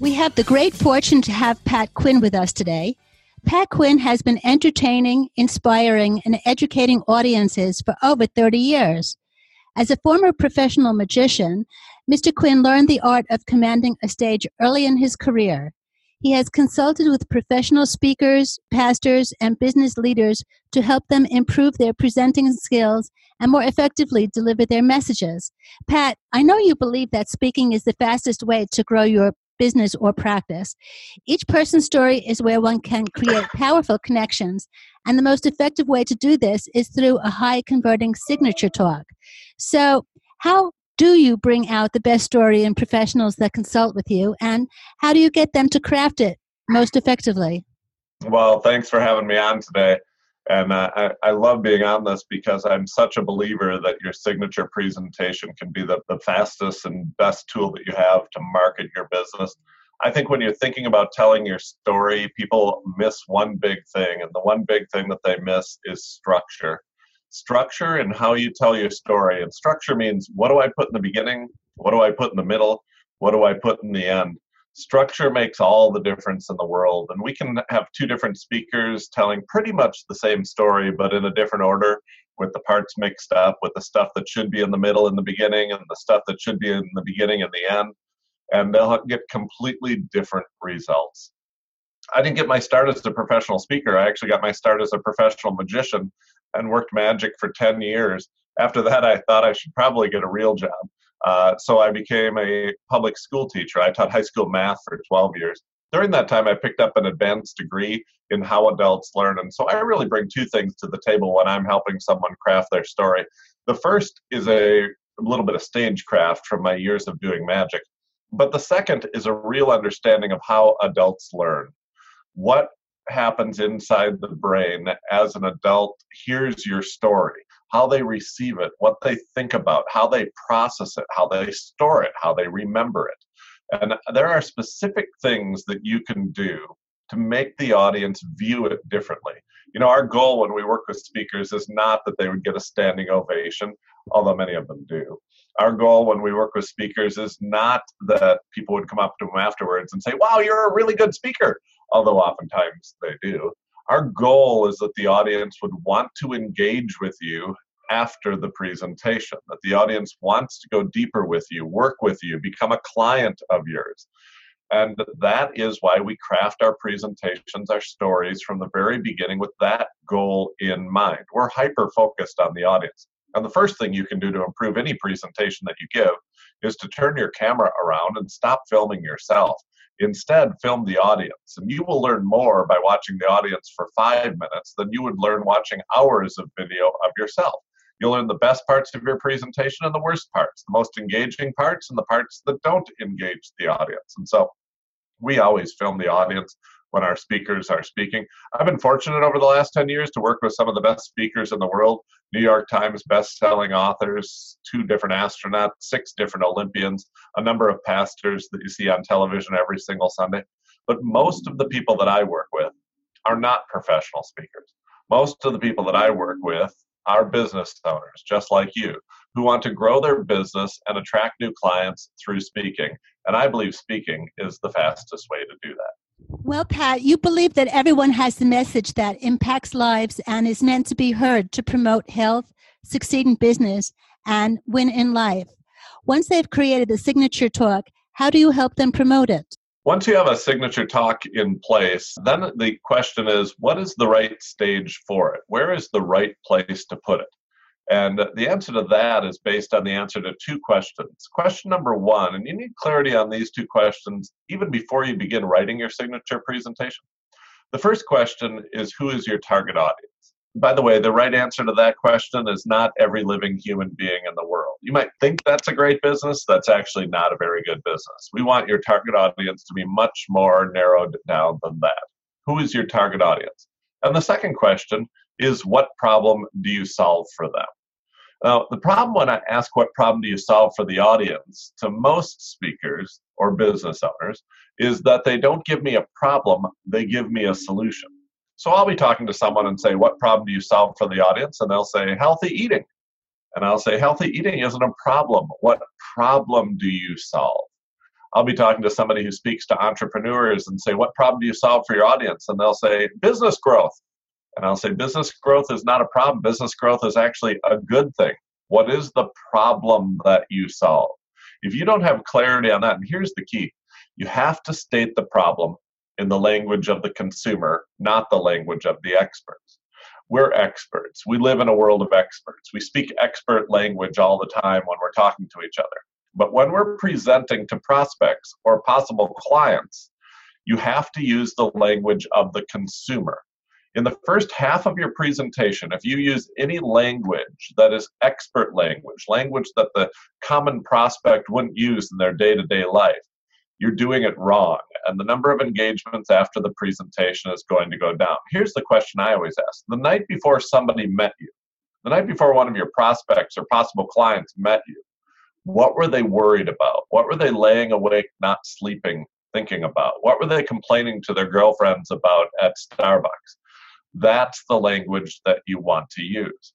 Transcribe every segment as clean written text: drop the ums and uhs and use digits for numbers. We have the great fortune to have Pat Quinn with us today. Pat Quinn has been entertaining, inspiring, and educating audiences for over 30 years. As a former professional magician, Mr. Quinn learned the art of commanding a stage early in his career. He has consulted with professional speakers, pastors, and business leaders to help them improve their presenting skills and more effectively deliver their messages. Pat, I know you believe that speaking is the fastest way to grow your business or practice. Each person's story is where one can create powerful connections, and the most effective way to do this is through a high-converting signature talk. So how do you bring out the best story in professionals that consult with you, and how do you get them to craft it most effectively? Well, thanks for having me on today. And I love being on this because I'm such a believer that your signature presentation can be the fastest and best tool that you have to market your business. I think when you're thinking about telling your story, people miss one big thing, and the one big thing that they miss is structure. Structure and how you tell your story. And structure means, what do I put in the beginning? What do I put in the middle? What do I put in the end? Structure makes all the difference in the world, and we can have two different speakers telling pretty much the same story, but in a different order, with the parts mixed up, with the stuff that should be in the middle in the beginning and the stuff that should be in the beginning and the end, and they'll get completely different results. I didn't get my start as a professional speaker. I actually got my start as a professional magician and worked magic for 10 years. After that, I thought I should probably get a real job. So I became a public school teacher. I taught high school math for 12 years. During that time, I picked up an advanced degree in how adults learn. And so I really bring two things to the table when I'm helping someone craft their story. The first is a little bit of stagecraft from my years of doing magic. But the second is a real understanding of how adults learn. What happens inside the brain as an adult hears your story? How they receive it, what they think about, how they process it, how they store it, how they remember it. And there are specific things that you can do to make the audience view it differently. You know, our goal when we work with speakers is not that they would get a standing ovation, although many of them do. Our goal when we work with speakers is not that people would come up to them afterwards and say, wow, you're a really good speaker, although oftentimes they do. Our goal is that the audience would want to engage with you after the presentation, that the audience wants to go deeper with you, work with you, become a client of yours. And that is why we craft our presentations, our stories from the very beginning with that goal in mind. We're hyper-focused on the audience. And the first thing you can do to improve any presentation that you give is to turn your camera around and stop filming yourself. Instead, film the audience, and you will learn more by watching the audience for 5 minutes than you would learn watching hours of video of yourself. You'll learn the best parts of your presentation and the worst parts, the most engaging parts and the parts that don't engage the audience. And so we always film the audience when our speakers are speaking. I've been fortunate over the last 10 years to work with some of the best speakers in the world, New York Times best-selling authors, 2 different astronauts, 6 different Olympians, a number of pastors that you see on television every single Sunday. But most of the people that I work with are not professional speakers. Most of the people that I work with are business owners, just like you, who want to grow their business and attract new clients through speaking. And I believe speaking is the fastest way to do that. Well, Pat, you believe that everyone has the message that impacts lives and is meant to be heard to promote health, succeed in business, and win in life. Once they've created the signature talk, how do you help them promote it? Once you have a signature talk in place, then the question is, what is the right stage for it? Where is the right place to put it? And the answer to that is based on the answer to 2 questions. Question number 1, and you need clarity on these 2 questions even before you begin writing your signature presentation. The first question is, who is your target audience? By the way, the right answer to that question is not every living human being in the world. You might think that's a great business. That's actually not a very good business. We want your target audience to be much more narrowed down than that. Who is your target audience? And the second question is, what problem do you solve for them? Now, the problem when I ask what problem do you solve for the audience to most speakers or business owners is that they don't give me a problem, they give me a solution. So I'll be talking to someone and say, what problem do you solve for the audience? And they'll say, healthy eating. And I'll say, healthy eating isn't a problem. What problem do you solve? I'll be talking to somebody who speaks to entrepreneurs and say, what problem do you solve for your audience? And they'll say, business growth. And I'll say, business growth is not a problem. Business growth is actually a good thing. What is the problem that you solve? If you don't have clarity on that, and here's the key, you have to state the problem in the language of the consumer, not the language of the experts. We're experts. We live in a world of experts. We speak expert language all the time when we're talking to each other. But when we're presenting to prospects or possible clients, you have to use the language of the consumer. In the first half of your presentation, if you use any language that is expert language, language that the common prospect wouldn't use in their day-to-day life, you're doing it wrong. And the number of engagements after the presentation is going to go down. Here's the question I always ask. The night before somebody met you, the night before one of your prospects or possible clients met you, what were they worried about? What were they laying awake, not sleeping, thinking about? What were they complaining to their girlfriends about at Starbucks? That's the language that you want to use.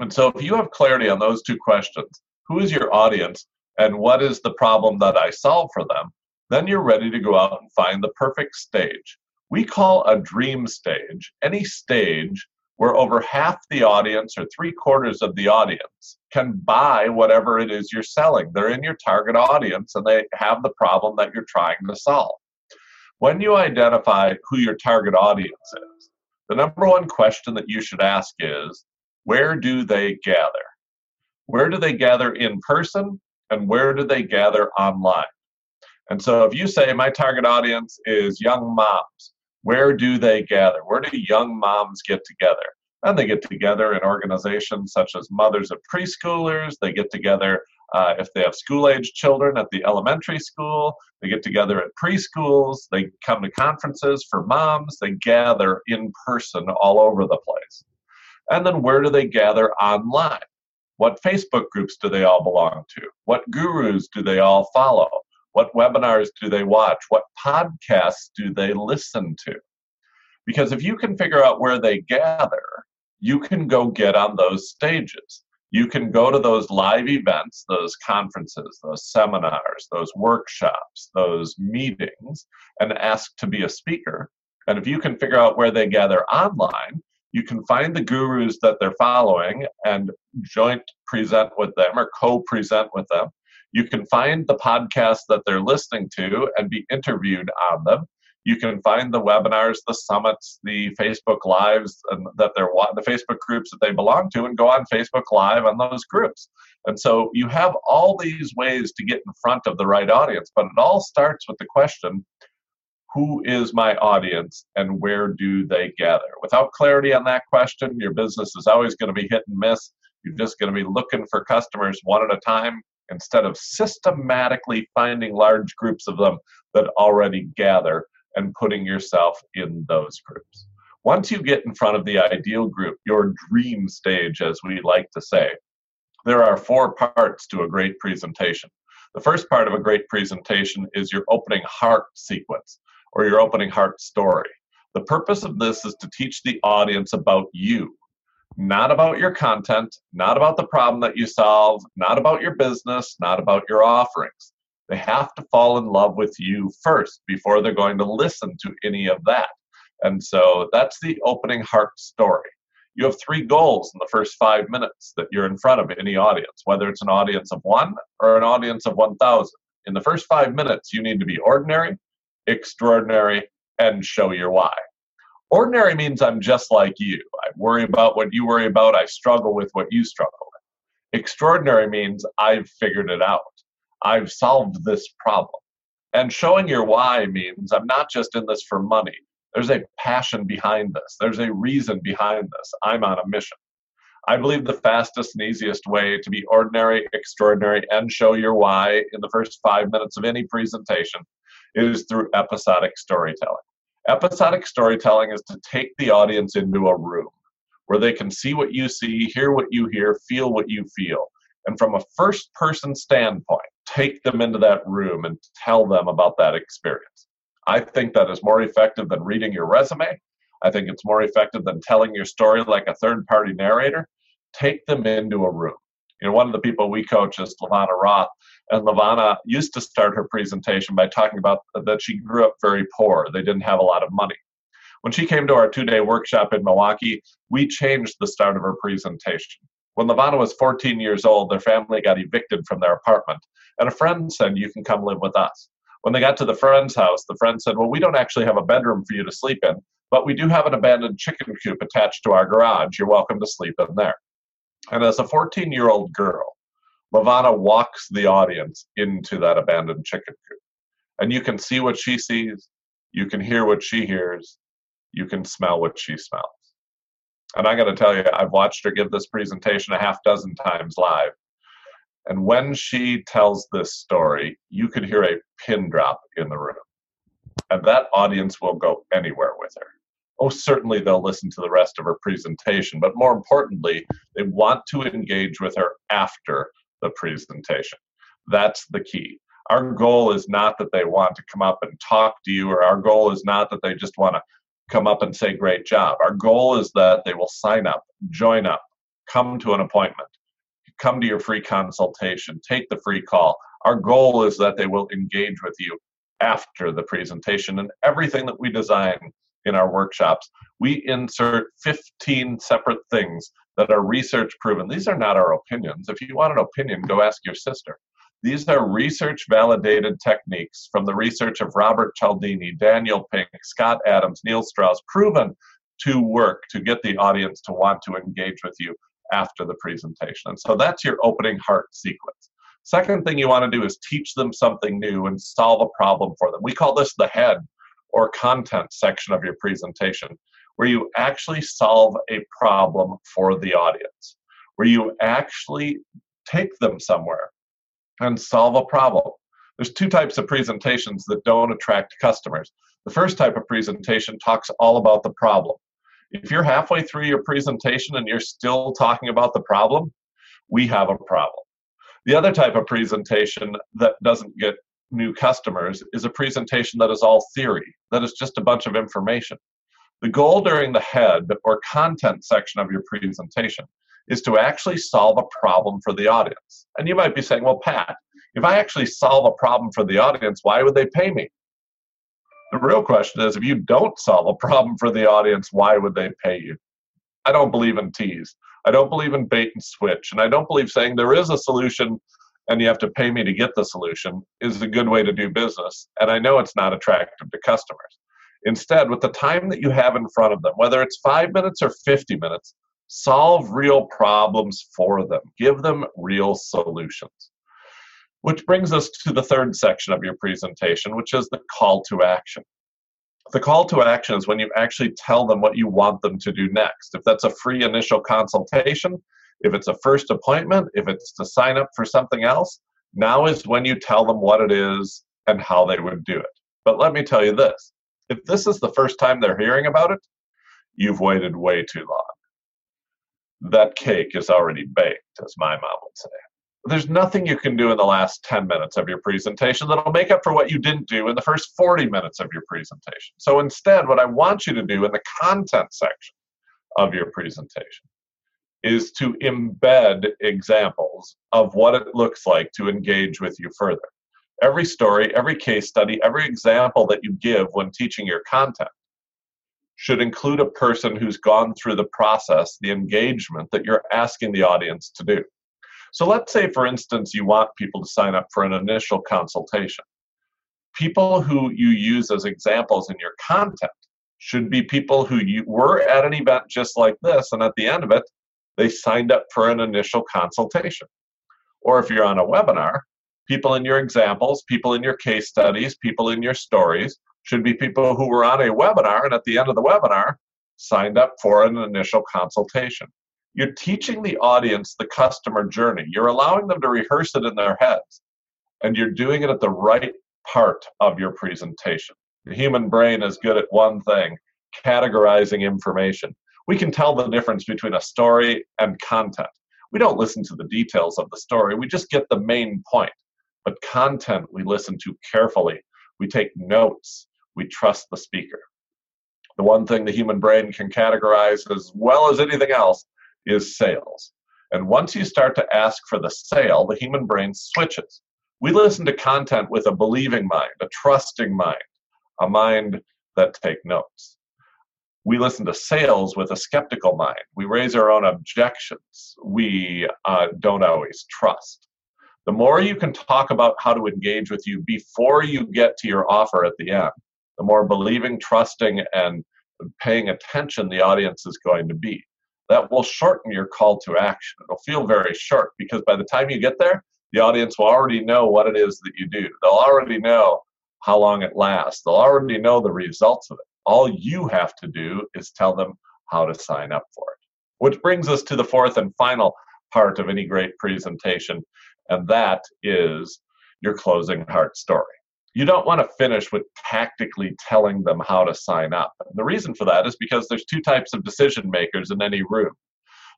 And so if you have clarity on those two questions, who is your audience and what is the problem that I solve for them, then you're ready to go out and find the perfect stage. We call a dream stage any stage where over half the audience or 3/4 of the audience can buy whatever it is you're selling. They're in your target audience and they have the problem that you're trying to solve. When you identify who your target audience is, the number one question that you should ask is, where do they gather? Where do they gather in person and where do they gather online? And so if you say my target audience is young moms, where do they gather? Where do young moms get together? And they get together in organizations such as Mothers of Preschoolers. They get together if they have school-age children at the elementary school. They get together at preschools. They come to conferences for moms. They gather in person all over the place. And then where do they gather online? What Facebook groups do they all belong to? What gurus do they all follow? What webinars do they watch? What podcasts do they listen to? Because if you can figure out where they gather, you can go get on those stages. You can go to those live events, those conferences, those seminars, those workshops, those meetings, and ask to be a speaker. And if you can figure out where they gather online, you can find the gurus that they're following and joint present with them or co-present with them. You can find the podcasts that they're listening to and be interviewed on them. You can find the webinars, the summits, the Facebook Lives, and the Facebook groups that they belong to, and go on Facebook Live on those groups. And so you have all these ways to get in front of the right audience, but it all starts with the question, who is my audience and where do they gather? Without clarity on that question, your business is always going to be hit and miss. You're just going to be looking for customers one at a time, instead of systematically finding large groups of them that already gather and putting yourself in those groups. Once you get in front of the ideal group, your dream stage, as we like to say, there are four parts to a great presentation. The first part of a great presentation is your opening heart sequence or your opening heart story. The purpose of this is to teach the audience about you, not about your content, not about the problem that you solve, not about your business, not about your offerings. They have to fall in love with you first before they're going to listen to any of that. And so that's the opening heart story. You have three goals in the first 5 minutes that you're in front of any audience, whether it's an audience of one or an audience of 1,000. In the first 5 minutes, you need to be ordinary, extraordinary, and show your why. Ordinary means I'm just like you. I worry about what you worry about. I struggle with what you struggle with. Extraordinary means I've figured it out. I've solved this problem. And showing your why means I'm not just in this for money. There's a passion behind this. There's a reason behind this. I'm on a mission. I believe the fastest and easiest way to be ordinary, extraordinary, and show your why in the first 5 minutes of any presentation is through episodic storytelling. Episodic storytelling is to take the audience into a room where they can see what you see, hear what you hear, feel what you feel. And from a first-person standpoint, take them into that room and tell them about that experience. I think that is more effective than reading your resume. I think it's more effective than telling your story like a third-party narrator. Take them into a room. You know, one of the people we coach is LaVonna Roth, and LaVonna used to start her presentation by talking about that she grew up very poor. They didn't have a lot of money. When she came to our two-day workshop in Milwaukee, we changed the start of her presentation. When LaVonna was 14 years old, their family got evicted from their apartment, and a friend said, "You can come live with us." When they got to the friend's house, the friend said, "Well, we don't actually have a bedroom for you to sleep in, but we do have an abandoned chicken coop attached to our garage. You're welcome to sleep in there." And as a 14-year-old girl, LaVonna walks the audience into that abandoned chicken coop. And you can see what she sees, you can hear what she hears, you can smell what she smells. And I'm going to tell you, I've watched her give this presentation a half dozen times live. And when she tells this story, you could hear a pin drop in the room. And that audience will go anywhere with her. Oh, certainly they'll listen to the rest of her presentation, but more importantly, they want to engage with her after the presentation. That's the key. Our goal is not that they want to come up and talk to you, or our goal is not that they just want to come up and say, "Great job." Our goal is that they will sign up, join up, come to an appointment, come to your free consultation, take the free call. Our goal is that they will engage with you after the presentation. And everything that we design in our workshops, we insert 15 separate things that are research proven. These are not our opinions. If you want an opinion, go ask your sister. These are research-validated techniques from the research of Robert Cialdini, Daniel Pink, Scott Adams, Neil Strauss, proven to work to get the audience to want to engage with you after the presentation. And so that's your opening heart sequence. Second thing you want to do is teach them something new and solve a problem for them. We call this the head or content section of your presentation, where you actually solve a problem for the audience, where you actually take them somewhere and solve a problem. There's two types of presentations that don't attract customers. The first type of presentation talks all about the problem. If you're halfway through your presentation and you're still talking about the problem, we have a problem. The other type of presentation that doesn't get new customers is a presentation that is all theory, that is just a bunch of information. The goal during the head or content section of your presentation is to actually solve a problem for the audience. And you might be saying, "Well, Pat, if I actually solve a problem for the audience, why would they pay me?" The real question is, if you don't solve a problem for the audience, why would they pay you? I don't believe in tease. I don't believe in bait and switch. And I don't believe saying there is a solution and you have to pay me to get the solution is a good way to do business. And I know it's not attractive to customers. Instead, with the time that you have in front of them, whether it's 5 minutes or 50 minutes, solve real problems for them. Give them real solutions. Which brings us to the third section of your presentation, which is the call to action. The call to action is when you actually tell them what you want them to do next. If that's a free initial consultation, if it's a first appointment, if it's to sign up for something else, now is when you tell them what it is and how they would do it. But let me tell you this, if this is the first time they're hearing about it, you've waited way too long. That cake is already baked, as my mom would say. There's nothing you can do in the last 10 minutes of your presentation that'll make up for what you didn't do in the first 40 minutes of your presentation. So instead, what I want you to do in the content section of your presentation is to embed examples of what it looks like to engage with you further. Every story, every case study, every example that you give when teaching your content should include a person who's gone through the process, the engagement that you're asking the audience to do. So let's say, for instance, you want people to sign up for an initial consultation. People who you use as examples in your content should be people who you were at an event just like this, and at the end of it, they signed up for an initial consultation. Or if you're on a webinar, people in your examples, people in your case studies, people in your stories should be people who were on a webinar and at the end of the webinar signed up for an initial consultation. You're teaching the audience the customer journey. You're allowing them to rehearse it in their heads, and you're doing it at the right part of your presentation. The human brain is good at one thing, categorizing information. We can tell the difference between a story and content. We don't listen to the details of the story. We just get the main point. But content we listen to carefully. We take notes. We trust the speaker. The one thing the human brain can categorize as well as anything else is sales. And once you start to ask for the sale, the human brain switches. We listen to content with a believing mind, a trusting mind, a mind that takes notes. We listen to sales with a skeptical mind. We raise our own objections. We don't always trust. The more you can talk about how to engage with you before you get to your offer at the end, the more believing, trusting, and paying attention the audience is going to be. That will shorten your call to action. It'll feel very short because by the time you get there, the audience will already know what it is that you do. They'll already know how long it lasts. They'll already know the results of it. All you have to do is tell them how to sign up for it. Which brings us to the fourth and final part of any great presentation, and that is your closing heart story. You don't want to finish with tactically telling them how to sign up. And the reason for that is because there's two types of decision makers in any room.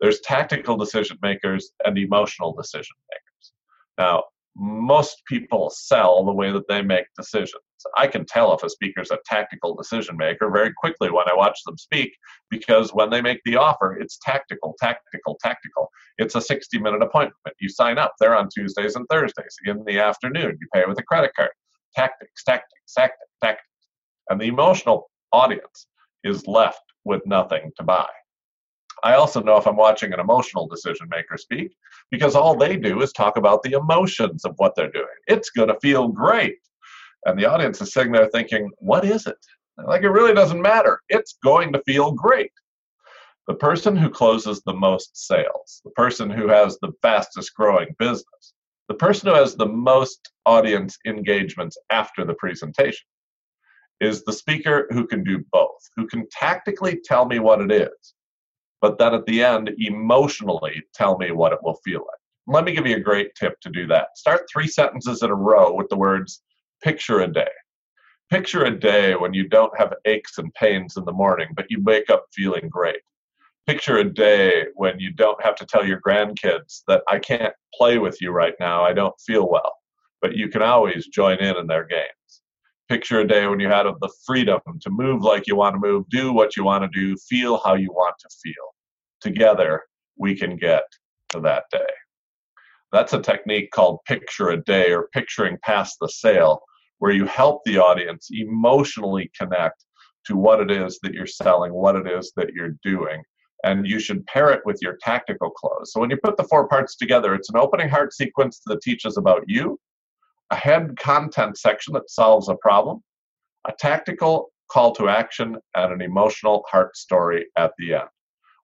There's tactical decision makers and emotional decision makers. Now, most people sell the way that they make decisions. I can tell if a speaker's a tactical decision maker very quickly when I watch them speak, because when they make the offer, it's tactical, tactical, tactical. It's a 60-minute appointment. You sign up. They're on Tuesdays and Thursdays in the afternoon. You pay with a credit card. Tactics, tactics, tactics, tactics. And the emotional audience is left with nothing to buy. I also know if I'm watching an emotional decision maker speak, because all they do is talk about the emotions of what they're doing. It's going to feel great. And the audience is sitting there thinking, what is it? Like, it really doesn't matter. It's going to feel great. The person who closes the most sales, the person who has the fastest growing business, the person who has the most audience engagements after the presentation is the speaker who can do both, who can tactically tell me what it is, but then at the end, emotionally tell me what it will feel like. Let me give you a great tip to do that. Start 3 sentences in a row with the words, picture a day. Picture a day when you don't have aches and pains in the morning, but you wake up feeling great. Picture a day when you don't have to tell your grandkids that I can't play with you right now, I don't feel well, but you can always join in their games. Picture a day when you have the freedom to move like you want to move, do what you want to do, feel how you want to feel. Together, we can get to that day. That's a technique called picture a day or picturing past the sale, where you help the audience emotionally connect to what it is that you're selling, what it is that you're doing. And you should pair it with your tactical close. So when you put the 4 parts together, it's an opening heart sequence that teaches about you, a head content section that solves a problem, a tactical call to action, and an emotional heart story at the end.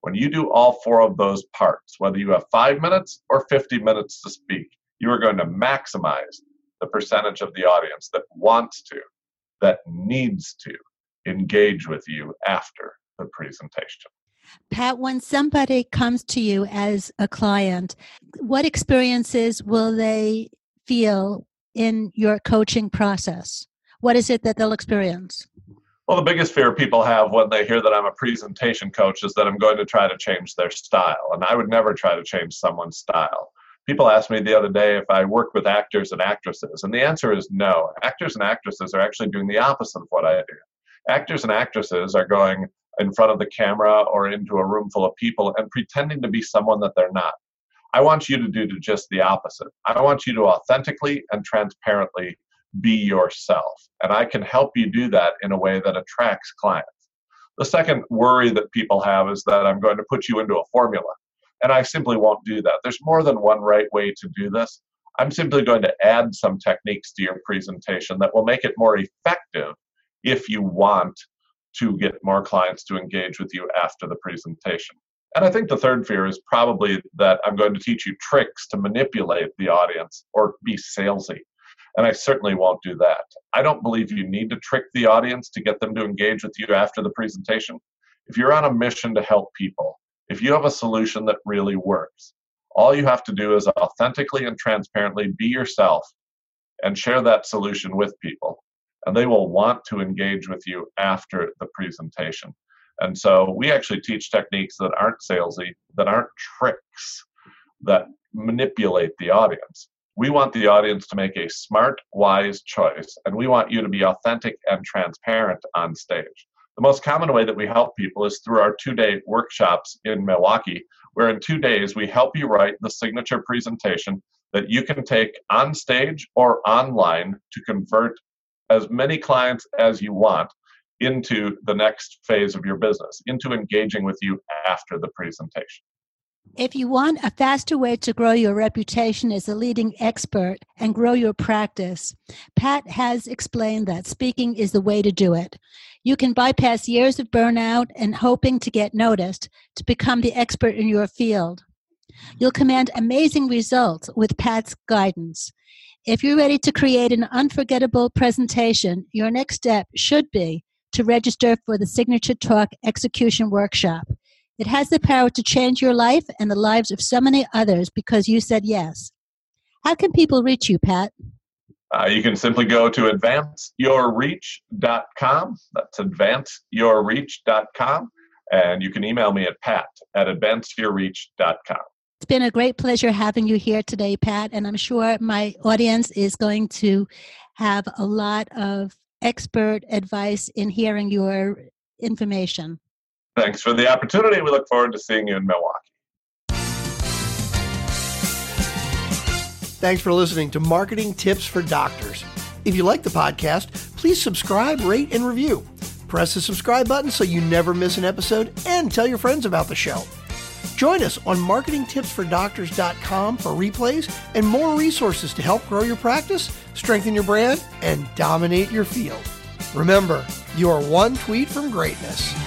When you do all 4 of those parts, whether you have 5 minutes or 50 minutes to speak, you are going to maximize the percentage of the audience that wants to, that needs to engage with you after the presentation. Pat, when somebody comes to you as a client, what experiences will they feel in your coaching process? What is it that they'll experience? Well, the biggest fear people have when they hear that I'm a presentation coach is that I'm going to try to change their style. And I would never try to change someone's style. People asked me the other day if I work with actors and actresses. And the answer is no. Actors and actresses are actually doing the opposite of what I do. Actors and actresses are going in front of the camera or into a room full of people and pretending to be someone that they're not. I want you to do just the opposite. I want you to authentically and transparently be yourself. And I can help you do that in a way that attracts clients. The second worry that people have is that I'm going to put you into a formula. And I simply won't do that. There's more than one right way to do this. I'm simply going to add some techniques to your presentation that will make it more effective if you want to get more clients to engage with you after the presentation. And I think the third fear is probably that I'm going to teach you tricks to manipulate the audience or be salesy. and I certainly won't do that. I don't believe you need to trick the audience to get them to engage with you after the presentation. If you're on a mission to help people, if you have a solution that really works, all you have to do is authentically and transparently be yourself and share that solution with people. And they will want to engage with you after the presentation. And so we actually teach techniques that aren't salesy, that aren't tricks, that manipulate the audience. We want the audience to make a smart, wise choice, and we want you to be authentic and transparent on stage. The most common way that we help people is through our two-day workshops in Milwaukee, where in 2 days we help you write the signature presentation that you can take on stage or online to convert as many clients as you want into the next phase of your business, into engaging with you after the presentation. If you want a faster way to grow your reputation as a leading expert and grow your practice, Pat has explained that speaking is the way to do it. You can bypass years of burnout and hoping to get noticed to become the expert in your field. You'll command amazing results with Pat's guidance. If you're ready to create an unforgettable presentation, your next step should be to register for the Signature Talk Execution Workshop. It has the power to change your life and the lives of so many others because you said yes. How can people reach you, Pat? You can simply go to advanceyourreach.com. That's advanceyourreach.com. And you can email me at pat@advanceyourreach.com. It's been a great pleasure having you here today, Pat. And I'm sure my audience is going to have a lot of expert advice in hearing your information. Thanks for the opportunity. We look forward to seeing you in Milwaukee. Thanks for listening to Marketing Tips for Doctors. If you like the podcast, please subscribe, rate, and review. Press the subscribe button so you never miss an episode, and tell your friends about the show. Join us on MarketingTipsForDoctors.com for replays and more resources to help grow your practice, strengthen your brand, and dominate your field. Remember, you are one tweet from greatness.